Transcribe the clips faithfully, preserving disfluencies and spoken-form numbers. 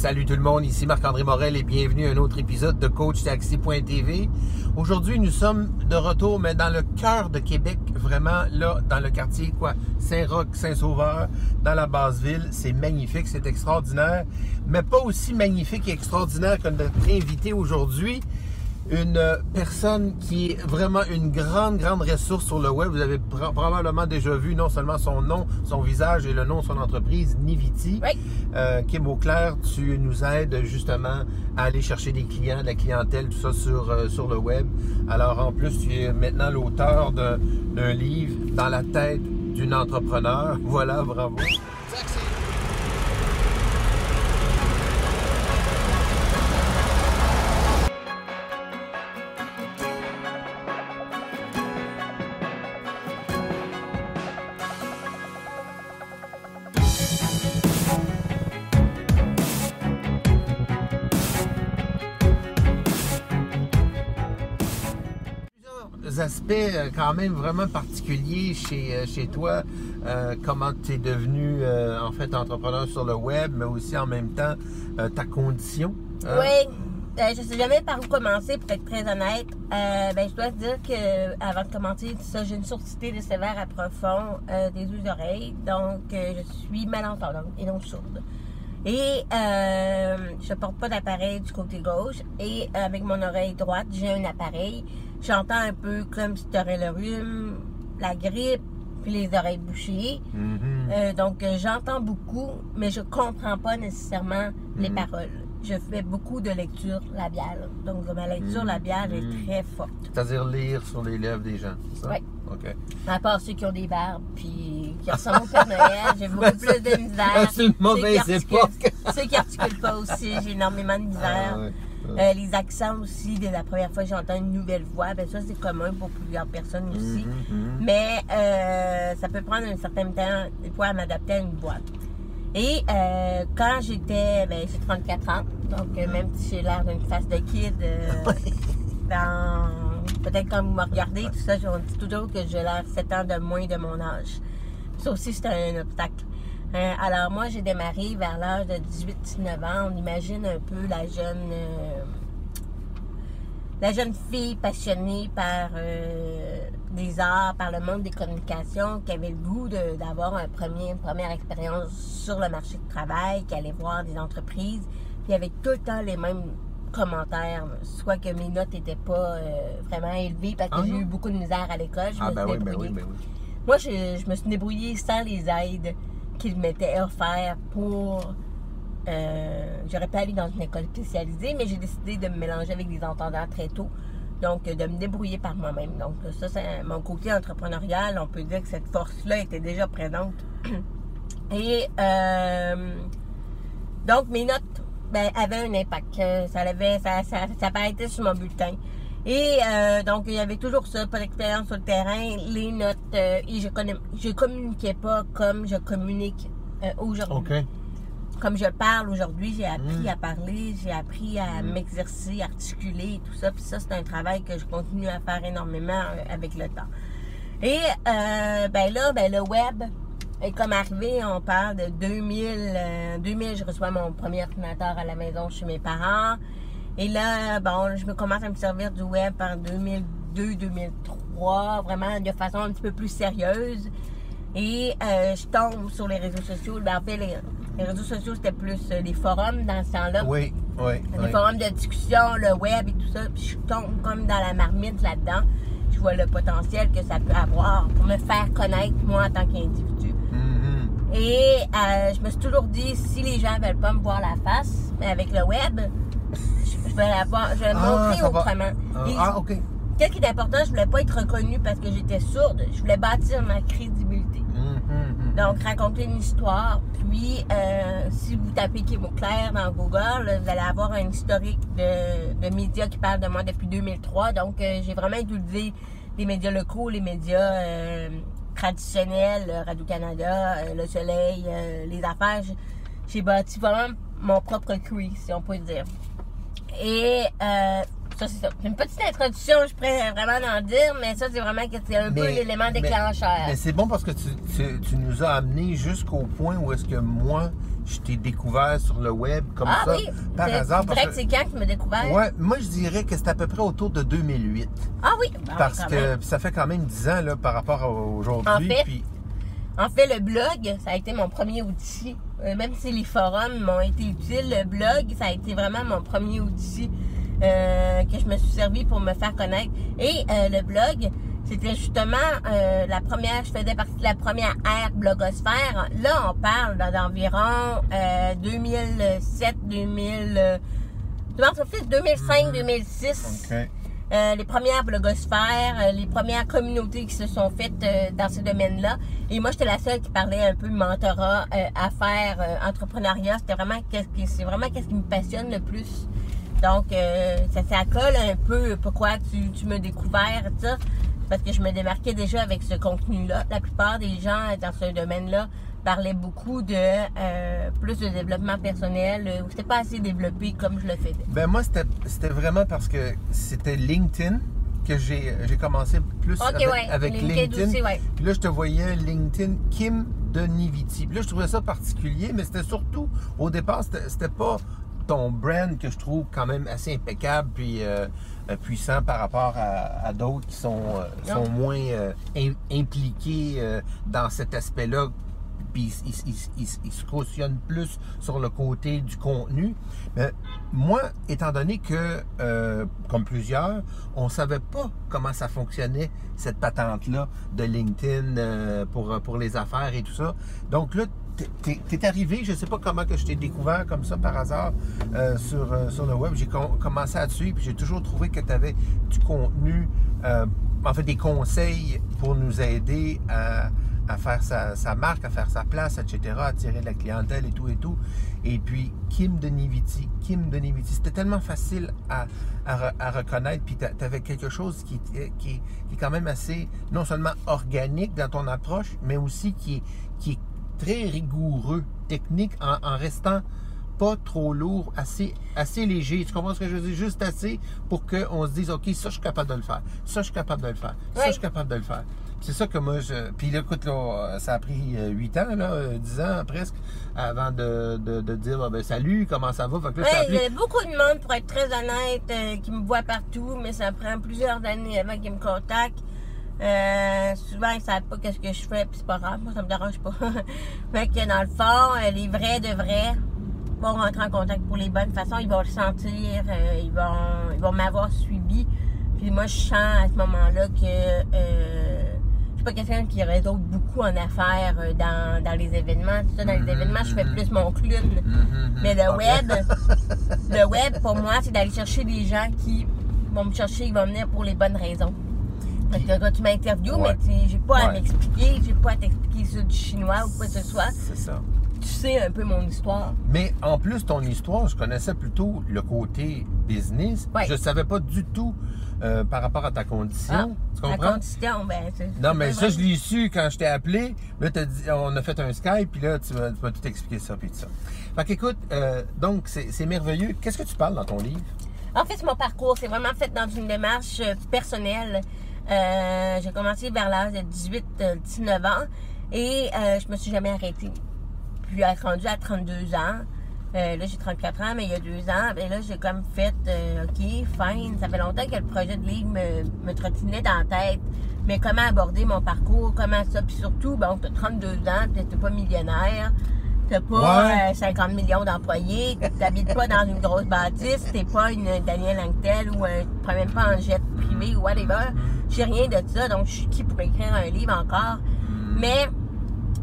Salut tout le monde, ici Marc-André Morel et bienvenue à un autre épisode de Coach Taxi point T V. Aujourd'hui, nous sommes de retour, mais dans le cœur de Québec, vraiment là, dans le quartier quoi, Saint-Roch, Saint-Sauveur, dans la Basse-Ville. C'est magnifique, c'est extraordinaire, mais pas aussi magnifique et extraordinaire que notre invité aujourd'hui. Une personne qui est vraiment une grande, grande ressource sur le web. Vous avez pr- probablement déjà vu non seulement son nom, son visage et le nom de son entreprise, Niviti. Oui. Euh, Kim Auclair, tu nous aides justement à aller chercher des clients, de la clientèle, tout ça sur, euh, sur le web. Alors en plus, tu es maintenant l'auteur d'un, d'un livre « Dans la tête d'une entrepreneur ». Voilà, bravo. Aspect quand même vraiment particulier chez, chez toi, euh, comment tu es devenu euh, en fait entrepreneur sur le web, mais aussi en même temps euh, ta condition. Euh... Oui, euh, je ne sais jamais par où commencer pour être très honnête. Euh, ben, je dois te dire qu'avant de commencer ça, j'ai une sourdité de sévère à profond euh, des deux oreilles, donc euh, je suis malentendante et non sourde. Et euh, je porte pas d'appareil du côté gauche et avec mon oreille droite, j'ai un appareil. J'entends un peu comme si tu aurais le rhume, la grippe, puis les oreilles bouchées. Mm-hmm. Euh, donc, j'entends beaucoup, mais je comprends pas nécessairement mm-hmm. les paroles. Je fais beaucoup de lecture labiale. Donc, ma lecture mm-hmm. labiale est mm-hmm. très forte. C'est-à-dire lire sur les lèvres des gens, c'est ça? Oui. OK. À part ceux qui ont des barbes, puis qui ressemblent au Père Noël, j'ai beaucoup plus de misère. C'est une mauvaise époque. Ceux qui articulent pas aussi, j'ai énormément de misère. Ah, ouais. Euh, les accents aussi, dès la première fois que j'entends une nouvelle voix, ben ça c'est commun pour plusieurs personnes aussi. Mm-hmm. Mais euh, ça peut prendre un certain temps des fois à m'adapter à une voix. Et euh, quand j'étais, ben j'ai trente-quatre ans, donc mm-hmm. même si j'ai l'air d'une face de kid, euh, dans, peut-être quand vous me regardez, tout ça, je dis toujours que j'ai l'air sept ans de moins de mon âge. Ça aussi c'est un obstacle. Euh, alors moi, j'ai démarré vers l'âge de dix-huit dix-neuf ans. On imagine un peu la jeune euh, la jeune fille passionnée par euh, des arts, par le monde des communications, qui avait le goût de, d'avoir un premier, une première expérience sur le marché du travail, qui allait voir des entreprises, puis avec tout le temps les mêmes commentaires. Soit que mes notes n'étaient pas euh, vraiment élevées parce que ah, j'ai non. eu beaucoup de misère à l'école. Je ah, me ben suis débrouillée. Oui, ben oui, ben oui. Moi, je, je me suis débrouillée sans les aides qu'ils m'étaient offerts pour... Euh, j'aurais pas allé dans une école spécialisée, mais j'ai décidé de me mélanger avec des entendants très tôt, donc de me débrouiller par moi-même. Donc ça, c'est mon côté entrepreneurial. On peut dire que cette force-là était déjà présente. Et euh, donc mes notes ben, avaient un impact. Ça avait, ça, ça, ça paraissait sur mon bulletin. Et euh, donc, il y avait toujours ça, pas d'expérience sur le terrain, les notes, euh, et je connais, je communiquais pas comme je communique euh, aujourd'hui. Okay. Comme je parle aujourd'hui, j'ai appris mmh. à parler, j'ai appris à mmh. m'exercer, articuler et tout ça. Puis ça, c'est un travail que je continue à faire énormément euh, avec le temps. Et euh, ben là, ben le web est comme arrivé, on parle de deux mille. Euh, deux mille, je reçois mon premier ordinateur à la maison chez mes parents. Et là, bon, je me commence à me servir du web en deux mille deux deux mille trois, vraiment de façon un petit peu plus sérieuse. Et euh, je tombe sur les réseaux sociaux. Ben, en fait, les, les réseaux sociaux, c'était plus les forums dans ce temps-là. Oui, oui. Les oui. forums de discussion, le web et tout ça. Puis je tombe comme dans la marmite là-dedans. Je vois le potentiel que ça peut avoir pour me faire connaître, moi, en tant qu'individu. Mm-hmm. Et euh, je me suis toujours dit, si les gens ne veulent pas me voir la face, mais avec le web... Je vais, la voir, je vais ah, montrer autrement. Uh, ah, OK. Qu'est-ce qui est important, je ne voulais pas être reconnue parce que j'étais sourde. Je voulais bâtir ma crédibilité. Mm, mm, mm. Donc, raconter une histoire. Puis, euh, si vous tapez Kim Auclair dans Google, là, vous allez avoir un historique de, de médias qui parlent de moi depuis deux mille trois. Donc, euh, j'ai vraiment utilisé les médias locaux, les médias euh, traditionnels, Radio-Canada, euh, Le Soleil, euh, Les Affaires. J'ai, j'ai bâti vraiment mon propre cui, si on peut dire. Et euh, ça, c'est ça. Une petite introduction, je pourrais vraiment en dire, mais ça, c'est vraiment que c'est un mais, peu l'élément déclencheur. Mais, mais c'est bon parce que tu, tu, tu nous as amené jusqu'au point où est-ce que moi, je t'ai découvert sur le web comme ah, ça, oui. par c'est, hasard. Ah oui, c'est quand que tu m'as découvert? Ouais, moi, je dirais que c'est à peu près autour de deux mille huit. Ah oui! Ben, parce que même. ça fait quand même dix ans là, par rapport à aujourd'hui. En fait, puis... en fait, le blog, ça a été mon premier outil. Même si les forums m'ont été utiles, le blog, ça a été vraiment mon premier outil euh, que je me suis servi pour me faire connaître. Et euh, le blog, c'était justement euh, la première, je faisais partie de la première ère blogosphère. Là, on parle d'environ euh, deux mille sept, deux mille, deux mille cinq, deux mille six. Okay. Euh, les premières blogosphères, euh, les premières communautés qui se sont faites euh, dans ce domaine-là. Et moi, j'étais la seule qui parlait un peu mentorat, euh, affaires, euh, entrepreneuriat. C'était vraiment qu'est-ce qui, c'est vraiment qu'est-ce qui me passionne le plus. Donc, euh, ça, ça colle un peu pourquoi tu, tu m'as découvert, ça. Parce que je me démarquais déjà avec ce contenu-là. La plupart des gens dans ce domaine-là parlaient beaucoup de euh, plus de développement personnel. C'était pas assez développé comme je le faisais. Ben moi, c'était, c'était vraiment parce que c'était LinkedIn que j'ai, j'ai commencé plus okay, avec, ouais. avec LinkedIn. Aussi, ouais. Puis là, je te voyais LinkedIn Kim de Niviti. Puis là, je trouvais ça particulier, mais c'était surtout, au départ, c'était, c'était pas... ton brand que je trouve quand même assez impeccable puis euh, puissant par rapport à, à d'autres qui sont, euh, sont moins euh, im- impliqués euh, dans cet aspect-là, puis ils, ils, ils, ils, ils se cautionnent plus sur le côté du contenu. Mais moi, étant donné que, euh, comme plusieurs, on ne savait pas comment ça fonctionnait, cette patente-là de LinkedIn euh, pour, pour les affaires et tout ça, donc là, T'es, t'es arrivé, je ne sais pas comment que je t'ai découvert comme ça par hasard euh, sur, euh, sur le web. J'ai com- commencé à te suivre et j'ai toujours trouvé que tu avais du contenu, euh, en fait des conseils pour nous aider à, à faire sa, sa marque, à faire sa place, et cetera, à attirer la clientèle et tout et tout. Et puis Kim de Niviti, Kim de Niviti, c'était tellement facile à, à, à reconnaître. Puis tu avais quelque chose qui, qui, qui est quand même assez, non seulement organique dans ton approche, mais aussi qui, qui est très rigoureux, technique, en, en restant pas trop lourd, assez, assez léger. Tu comprends ce que je veux dire? Juste assez pour qu'on se dise, OK, ça, je suis capable de le faire. Ça, je suis capable de le faire. Ça, oui. je suis capable de le faire. C'est ça que moi, je... Puis là, écoute, là, ça a pris huit ans, là, dix ans presque, avant de, de, de dire, ah, ben, salut, comment ça va? Fait que là, oui, ça a pris... il y a beaucoup de monde, pour être très honnête, euh, qui me voit partout, mais ça prend plusieurs années avant qu'ils me contactent. Euh, souvent, ils ne savent pas qu'est-ce que je fais, puis c'est pas grave, moi, ça me dérange pas. Fait que, dans le fond, les vrais de vrais vont rentrer en contact pour les bonnes façons, ils vont le sentir, euh, ils vont ils vont m'avoir suivi. Puis moi, je sens à ce moment-là que euh, je suis pas quelqu'un qui réseaute beaucoup en affaires euh, dans, dans les événements. Tout ça, dans mm-hmm, les événements, je fais mm-hmm. plus mon clown. Mm-hmm, Mais le okay. web, le web, pour moi, c'est d'aller chercher des gens qui vont me chercher, ils vont venir pour les bonnes raisons. Parce que quand tu m'interviews, ouais. mais j'ai pas ouais. à m'expliquer, j'ai pas à t'expliquer ça du chinois ou quoi que ce soit. C'est ça. Tu sais un peu mon histoire. Mais en plus, ton histoire, je connaissais plutôt le côté business. Ouais. Je savais pas du tout euh, par rapport à ta condition. Ah, tu comprends? La condition, ben c'est, Non, c'est mais ça, vrai. je l'ai su quand je t'ai appelé. Là, t'as dit, on a fait un Skype, puis là, tu m'as, tu m'as tout expliqué ça, puis tout ça. Fait qu'écoute, euh, donc, c'est, c'est merveilleux. Qu'est-ce que tu parles dans ton livre? En fait, c'est mon parcours. C'est vraiment fait dans une démarche personnelle. Euh, j'ai commencé vers l'âge de dix-huit à dix-neuf ans et euh, je me suis jamais arrêtée. Puis, rendu à trente-deux ans, euh, là j'ai trente-quatre ans, mais il y a deux ans, ben là j'ai comme fait, euh, OK, fine, ça fait longtemps que le projet de livre me, me trottinait dans la tête. Mais comment aborder mon parcours, comment ça, puis surtout, bon, t'as trente-deux ans, t'es pas millionnaire, t'as pas ouais. euh, cinquante millions d'employés, t'habites pas dans une grosse bâtisse, t'es pas une Danielle Anctel ou euh, tu prends même pas en jet privé ou whatever. J'ai rien de ça, donc je suis qui pour écrire un livre encore. Mais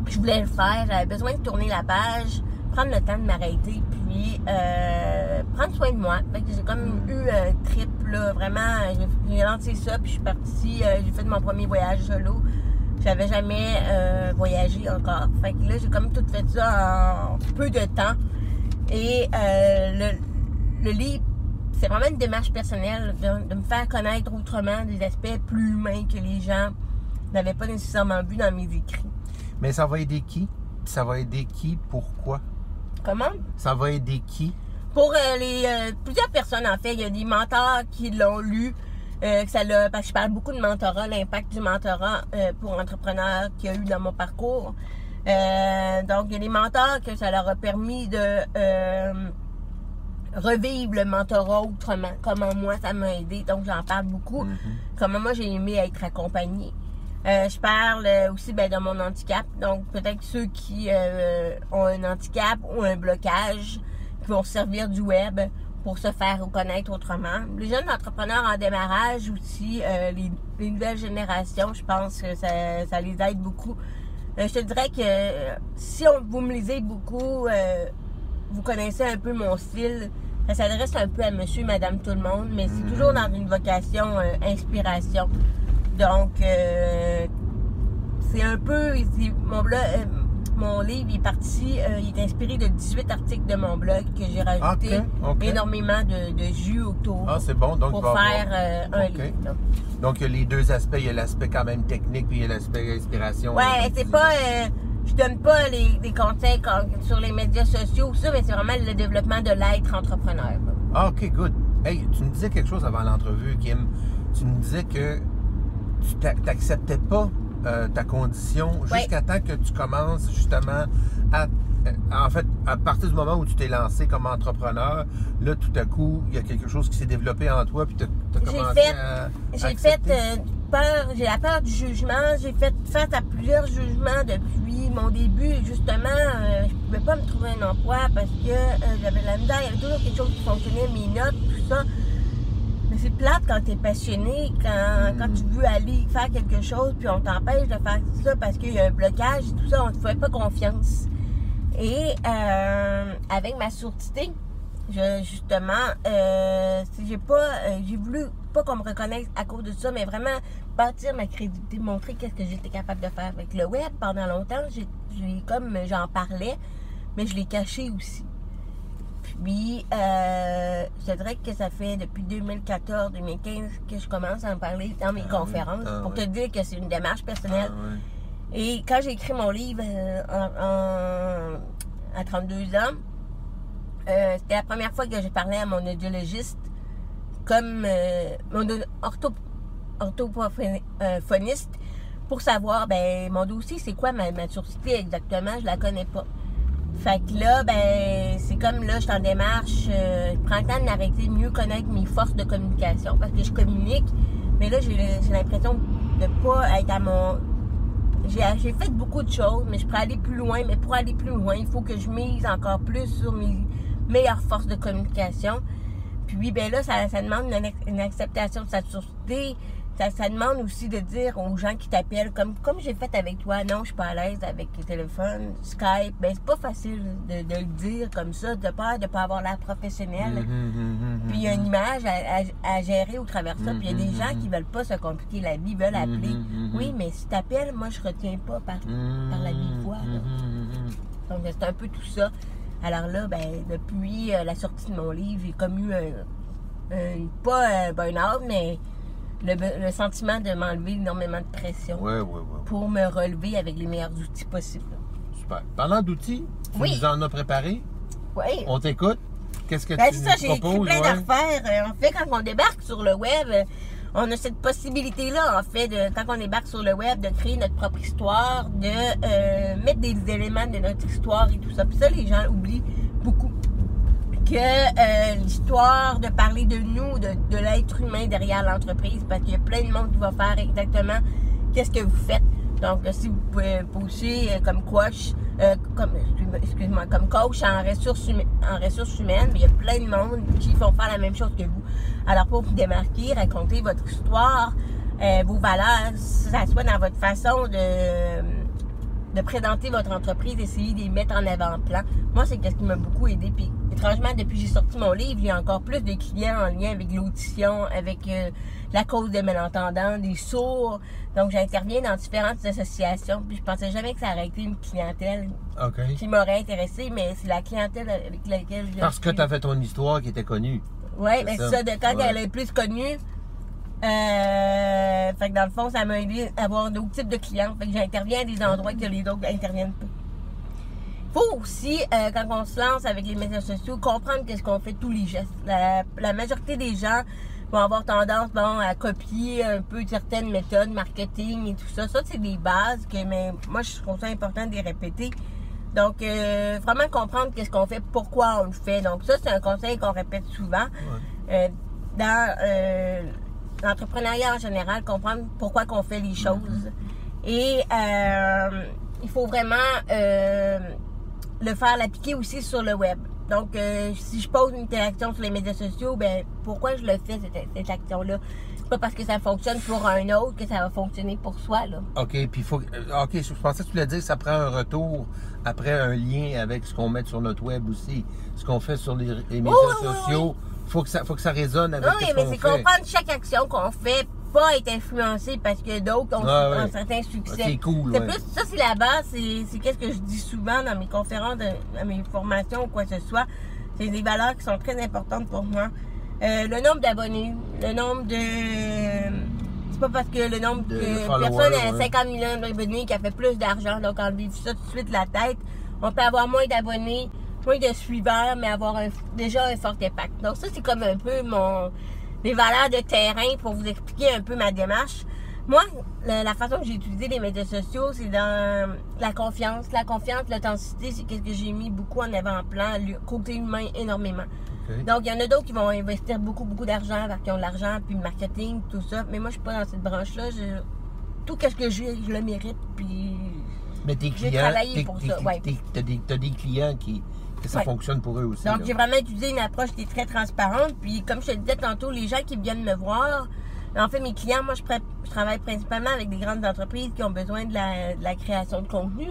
je voulais le faire, j'avais besoin de tourner la page, prendre le temps de m'arrêter, puis euh, prendre soin de moi. Fait que j'ai comme eu un trip, là, vraiment, j'ai lancé ça, puis je suis partie, euh, j'ai fait mon premier voyage solo. J'avais jamais euh, voyagé encore. Fait que là, j'ai comme tout fait ça en peu de temps. Et euh, le, le livre, c'est vraiment une démarche personnelle de, de me faire connaître autrement des aspects plus humains que les gens n'avaient pas nécessairement vu dans mes écrits. Mais ça va aider qui? Ça va aider qui? Pourquoi? Comment? Ça va aider qui? Pour euh, les euh, plusieurs personnes, en fait, il y a des mentors qui l'ont lu. Euh, que ça l'a, parce que je parle beaucoup de mentorat, l'impact du mentorat euh, pour entrepreneurs qu'il y a eu dans mon parcours. Euh, donc, il y a des mentors que ça leur a permis de euh, revivre le mentorat autrement. Comment moi, ça m'a aidé. Donc, j'en parle beaucoup. Mm-hmm. Comment moi, j'ai aimé être accompagnée. Euh, je parle aussi ben, de mon handicap. Donc, peut-être ceux qui euh, ont un handicap ou un blocage qui vont servir du web pour se faire reconnaître autrement. Les jeunes entrepreneurs en démarrage aussi, euh, les, les nouvelles générations, je pense que ça, ça les aide beaucoup. Euh, je te dirais que euh, si on, vous me lisez beaucoup, euh, vous connaissez un peu mon style, ça s'adresse un peu à monsieur, madame, tout le monde, mais c'est toujours dans une vocation euh, inspiration. Donc, euh, c'est un peu... C'est, mon blog... Euh, Mon livre est parti, euh, il est inspiré de dix-huit articles de mon blog que j'ai rajouté okay, okay. énormément de, de jus autour ah, c'est bon. Donc, pour faire euh, un okay. livre. Donc. donc, il y a les deux aspects. Il y a l'aspect quand même technique puis il y a l'aspect inspiration. Oui, c'est pas... Euh, je donne pas les, les conseils sur les médias sociaux, ça, mais c'est vraiment le développement de l'être entrepreneur. Ah, OK, good. Hey, tu me disais quelque chose avant l'entrevue, Kim. Tu me disais que tu t'acceptais pas Euh, ta condition jusqu'à oui. temps que tu commences justement à, à... En fait, à partir du moment où tu t'es lancé comme entrepreneur, là, tout à coup, il y a quelque chose qui s'est développé en toi puis tu as commencé j'ai fait, à J'ai fait euh, peur, j'ai la peur du jugement. J'ai fait face à plusieurs jugements depuis mon début. Justement, euh, je ne pouvais pas me trouver un emploi parce que euh, j'avais la misère. Il y avait toujours quelque chose qui fonctionnait, mes notes, tout ça. Mais c'est plate quand t'es passionné, quand, mmh. quand tu veux aller faire quelque chose, puis on t'empêche de faire ça parce qu'il y a un blocage et tout ça, on ne te fait pas confiance. Et euh, avec ma sourdité, je, justement, euh, j'ai pas, euh, j'ai voulu pas qu'on me reconnaisse à cause de ça, mais vraiment bâtir ma crédibilité, montrer qu'est-ce que j'étais capable de faire avec le web. Pendant longtemps, j'ai, j'ai comme j'en parlais, mais je l'ai caché aussi. Puis, euh, je dirais que ça fait depuis deux mille quatorze deux mille quinze que je commence à en parler dans mes ah conférences oui, ah pour te oui. dire que c'est une démarche personnelle. Ah oui. Et quand j'ai écrit mon livre euh, en, en, à trente-deux ans, euh, c'était la première fois que j'ai parlé à mon audiologiste, comme euh, mon ortho, orthophoniste, pour savoir, ben mon dossier, c'est quoi ma, ma sourdité exactement, je la connais pas. Fait que là, ben, c'est comme là, je suis en démarche, euh, je prends le temps d'arrêter de mieux connaître mes forces de communication parce que je communique, mais là, j'ai, j'ai l'impression de ne pas être à mon... J'ai, j'ai fait beaucoup de choses, mais je pourrais aller plus loin, mais pour aller plus loin, il faut que je mise encore plus sur mes meilleures forces de communication. Puis, ben là, ça, ça demande une, une acceptation de sa sourdité. Ça, ça demande aussi de dire aux gens qui t'appellent, comme, comme j'ai fait avec toi, non, je suis pas à l'aise avec le téléphone, Skype. Ben, c'est pas facile de, de le dire comme ça, de peur de ne pas avoir l'air professionnel. Mm-hmm, puis il y a une image à, à, à gérer au travers de ça. Mm-hmm, puis il y a des mm-hmm. gens qui veulent pas se compliquer la vie, veulent appeler. Mm-hmm, oui, mais si t'appelles, moi, je retiens pas par, mm-hmm, par la mi-voix. Mm-hmm. Donc, c'est un peu tout ça. Alors là, ben, depuis euh, la sortie de mon livre, j'ai comme eu un, un pas un burn-out, mais... Le, le sentiment de m'enlever énormément de pression ouais, ouais, ouais, ouais. pour me relever avec les meilleurs outils possibles. Super. Parlant d'outils, tu oui. nous en as préparé. Oui. On t'écoute. Qu'est-ce que ben, tu ça, nous proposes? J'ai écrit plein ouais. d'affaires. En fait, quand on débarque sur le web, on a cette possibilité-là, en fait, de, quand on débarque sur le web, de créer notre propre histoire, de euh, mettre des éléments de notre histoire et tout ça. Puis ça, les gens oublient beaucoup. Que euh, l'histoire de parler de nous, de, de l'être humain derrière l'entreprise, parce qu'il y a plein de monde qui va faire exactement qu'est-ce que vous faites. Donc, si vous pouvez pousser euh, comme coach, euh, comme excuse-moi, comme coach en ressources humaines, en ressources humaines, il y a plein de monde qui font faire la même chose que vous. Alors, pour vous démarquer, raconter votre histoire, euh, vos valeurs, ça soit dans votre façon de de présenter votre entreprise, essayer de les mettre en avant-plan. Moi, c'est ce qui m'a beaucoup aidé. Puis, étrangement, depuis que j'ai sorti mon livre, j'ai encore plus de clients en lien avec l'audition, avec euh, la cause des malentendants, des sourds. Donc, j'interviens dans différentes associations. Puis, je pensais jamais que ça aurait été une clientèle okay. qui m'aurait intéressée, mais c'est la clientèle avec laquelle je Parce que tu avais ton histoire qui était connue. Oui, mais c'est ça. De quand ouais. elle est plus connue, Euh, fait que dans le fond, ça m'a aidé à avoir d'autres types de clients. Fait que j'interviens à des endroits que les autres n'interviennent pas. Il faut aussi, euh, quand on se lance avec les médias sociaux, comprendre qu'est-ce qu'on fait tous les gestes. La, la majorité des gens vont avoir tendance bon, à copier un peu certaines méthodes marketing et tout ça. Ça, c'est des bases que mais moi, je trouve ça important de les répéter. Donc, euh, vraiment comprendre qu'est-ce qu'on fait, pourquoi on le fait. Donc, ça, c'est un conseil qu'on répète souvent. Ouais. Euh, dans euh, l'entrepreneuriat en général, comprendre pourquoi qu'on fait les choses. Mm-hmm. Et euh, il faut vraiment euh, le faire, l'appliquer aussi sur le web. Donc, euh, si je pose une interaction sur les médias sociaux, ben pourquoi je le fais, cette, cette action-là? C'est pas parce que ça fonctionne pour un autre que ça va fonctionner pour soi, là. OK, puis il faut... OK, je pensais que tu l'as dit, ça prend un retour après un lien avec ce qu'on met sur notre web aussi. Ce qu'on fait sur les, les médias oh, sociaux, oui, oui. Faut que ça, faut que ça résonne avec oui, ce qu'on fait. Oui, mais c'est comprendre chaque action qu'on fait, pas être influencé parce que d'autres ont ah, ouais. un certain succès. Okay, cool, c'est cool. Ouais. Ça, c'est la base. C'est, c'est qu'est-ce que je dis souvent dans mes conférences, dans mes formations ou quoi que ce soit. C'est des valeurs qui sont très importantes pour moi. Euh, le nombre d'abonnés, le nombre de... C'est pas parce que le nombre de, de personnes à ouais. cinquante millions d'abonnés qui a fait plus d'argent. Donc, enlever ça tout de suite la tête. On peut avoir moins d'abonnés, moins de suiveurs, mais avoir un, déjà un fort impact. Donc, ça, c'est comme un peu mon... des valeurs de terrain pour vous expliquer un peu ma démarche. Moi, la, la façon que j'ai utilisé les médias sociaux, c'est dans la confiance. La confiance, l'authenticité, c'est ce que j'ai mis beaucoup en avant-plan, le côté humain énormément. Okay. Donc, il y en a d'autres qui vont investir beaucoup, beaucoup d'argent, parce qu'ils ont de l'argent, puis le marketing, tout ça. Mais moi, je suis pas dans cette branche-là. Je, tout ce que j'ai, je le mérite, puis mais tes clients, j'ai travaillé pour ça. Ouais. T'as des, t'as des clients qui... que ça ouais. fonctionne pour eux aussi. Donc, là. J'ai vraiment utilisé une approche qui est très transparente. Puis, comme je te disais tantôt, les gens qui viennent me voir, en fait, mes clients, moi, je, pr- je travaille principalement avec des grandes entreprises qui ont besoin de la, de la création de contenu,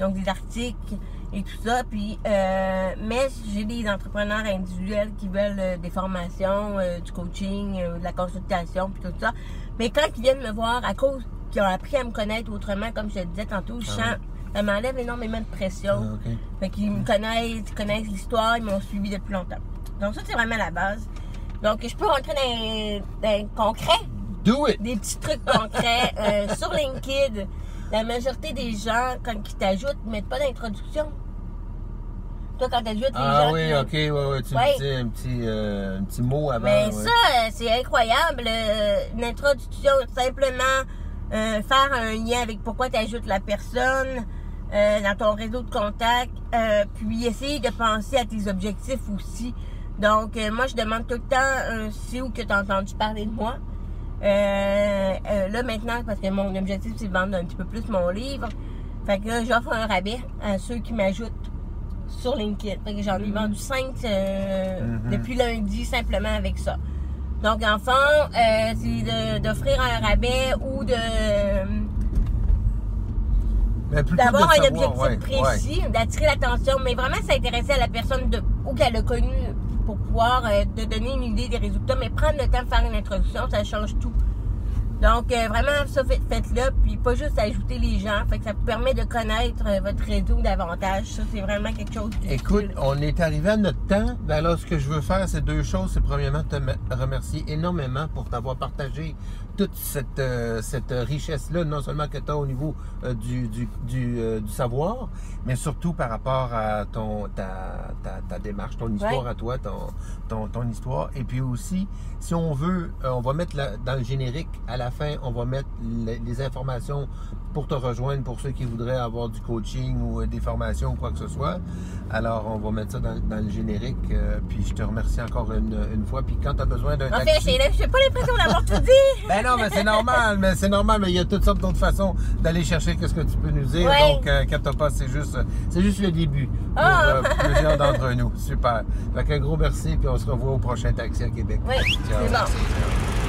donc des articles et tout ça. Puis, euh, mais j'ai des entrepreneurs individuels qui veulent euh, des formations, euh, du coaching, euh, de la consultation, puis tout ça. Mais quand ils viennent me voir, à cause qu'ils ont appris à me connaître autrement, comme je te disais tantôt, je ah oui. sens... Ça m'enlève énormément de pression. Ah, okay. Fait qu'ils me connaissent, ils connaissent l'histoire, ils m'ont suivi depuis longtemps. Donc ça, c'est vraiment la base. Donc, je peux rentrer dans les concrets. Do it! Des petits trucs concrets. euh, sur LinkedIn, la majorité des gens, quand ils t'ajoutent, ils ne mettent pas d'introduction. Toi, quand t'ajoutes les ah, gens... Ah oui, tu... OK, ouais, ouais, tu ouais. me dis un petit, euh, un petit mot avant. Mais ouais. ça, c'est incroyable. Une introduction, simplement euh, faire un lien avec pourquoi t'ajoutes la personne... Euh, dans ton réseau de contacts, euh, puis essayer de penser à tes objectifs aussi. Donc, euh, moi, je demande tout le temps, euh, c'est où que tu as entendu parler de moi. Euh, euh, là, maintenant, parce que mon objectif, c'est de vendre un petit peu plus mon livre. Fait que là, j'offre un rabais à ceux qui m'ajoutent sur LinkedIn. Fait que j'en ai vendu cinq euh, mm-hmm. depuis lundi, simplement avec ça. Donc, en fond, euh, c'est de, d'offrir un rabais ou de... Euh, d'avoir un savoir, objectif ouais, précis, ouais. d'attirer l'attention, mais vraiment s'intéresser à la personne de, ou qu'elle a connue pour pouvoir euh, te donner une idée des résultats, mais prendre le temps de faire une introduction, ça change tout. Donc, euh, vraiment, ça, fait, faites-le, puis pas juste ajouter les gens. Fait que ça vous permet de connaître euh, votre réseau davantage. Ça, c'est vraiment quelque chose de Écoute, utile. On est arrivé à notre temps. Ben alors, ce que je veux faire, c'est deux choses. C'est premièrement, te remercier énormément pour t'avoir partagé toute cette, euh, cette richesse-là, non seulement que tu as au niveau euh, du, du, du, euh, du savoir, mais surtout par rapport à ton ta, ta, ta démarche, ton histoire ouais. à toi, ton, ton, ton histoire. Et puis aussi, si on veut, euh, on va mettre la, dans le générique à la fin, on va mettre les, les informations pour te rejoindre, pour ceux qui voudraient avoir du coaching ou des formations ou quoi que ce soit. Alors, on va mettre ça dans, dans le générique. Euh, puis, je te remercie encore une, une fois. Puis, quand tu as besoin d'un taxi... En fait, j'ai, j'ai pas l'impression d'avoir tout dit! Ben non, mais c'est normal. Mais c'est normal. Mais il y a toutes sortes d'autres façons d'aller chercher ce que tu peux nous dire. Ouais. Donc, euh, quand tu passes, c'est juste, c'est juste le début pour oh. euh, plusieurs d'entre nous. Super. Fait qu'un gros merci. Puis, on se revoit au prochain Taxi à Québec. Oui, ciao. C'est bon. Ciao.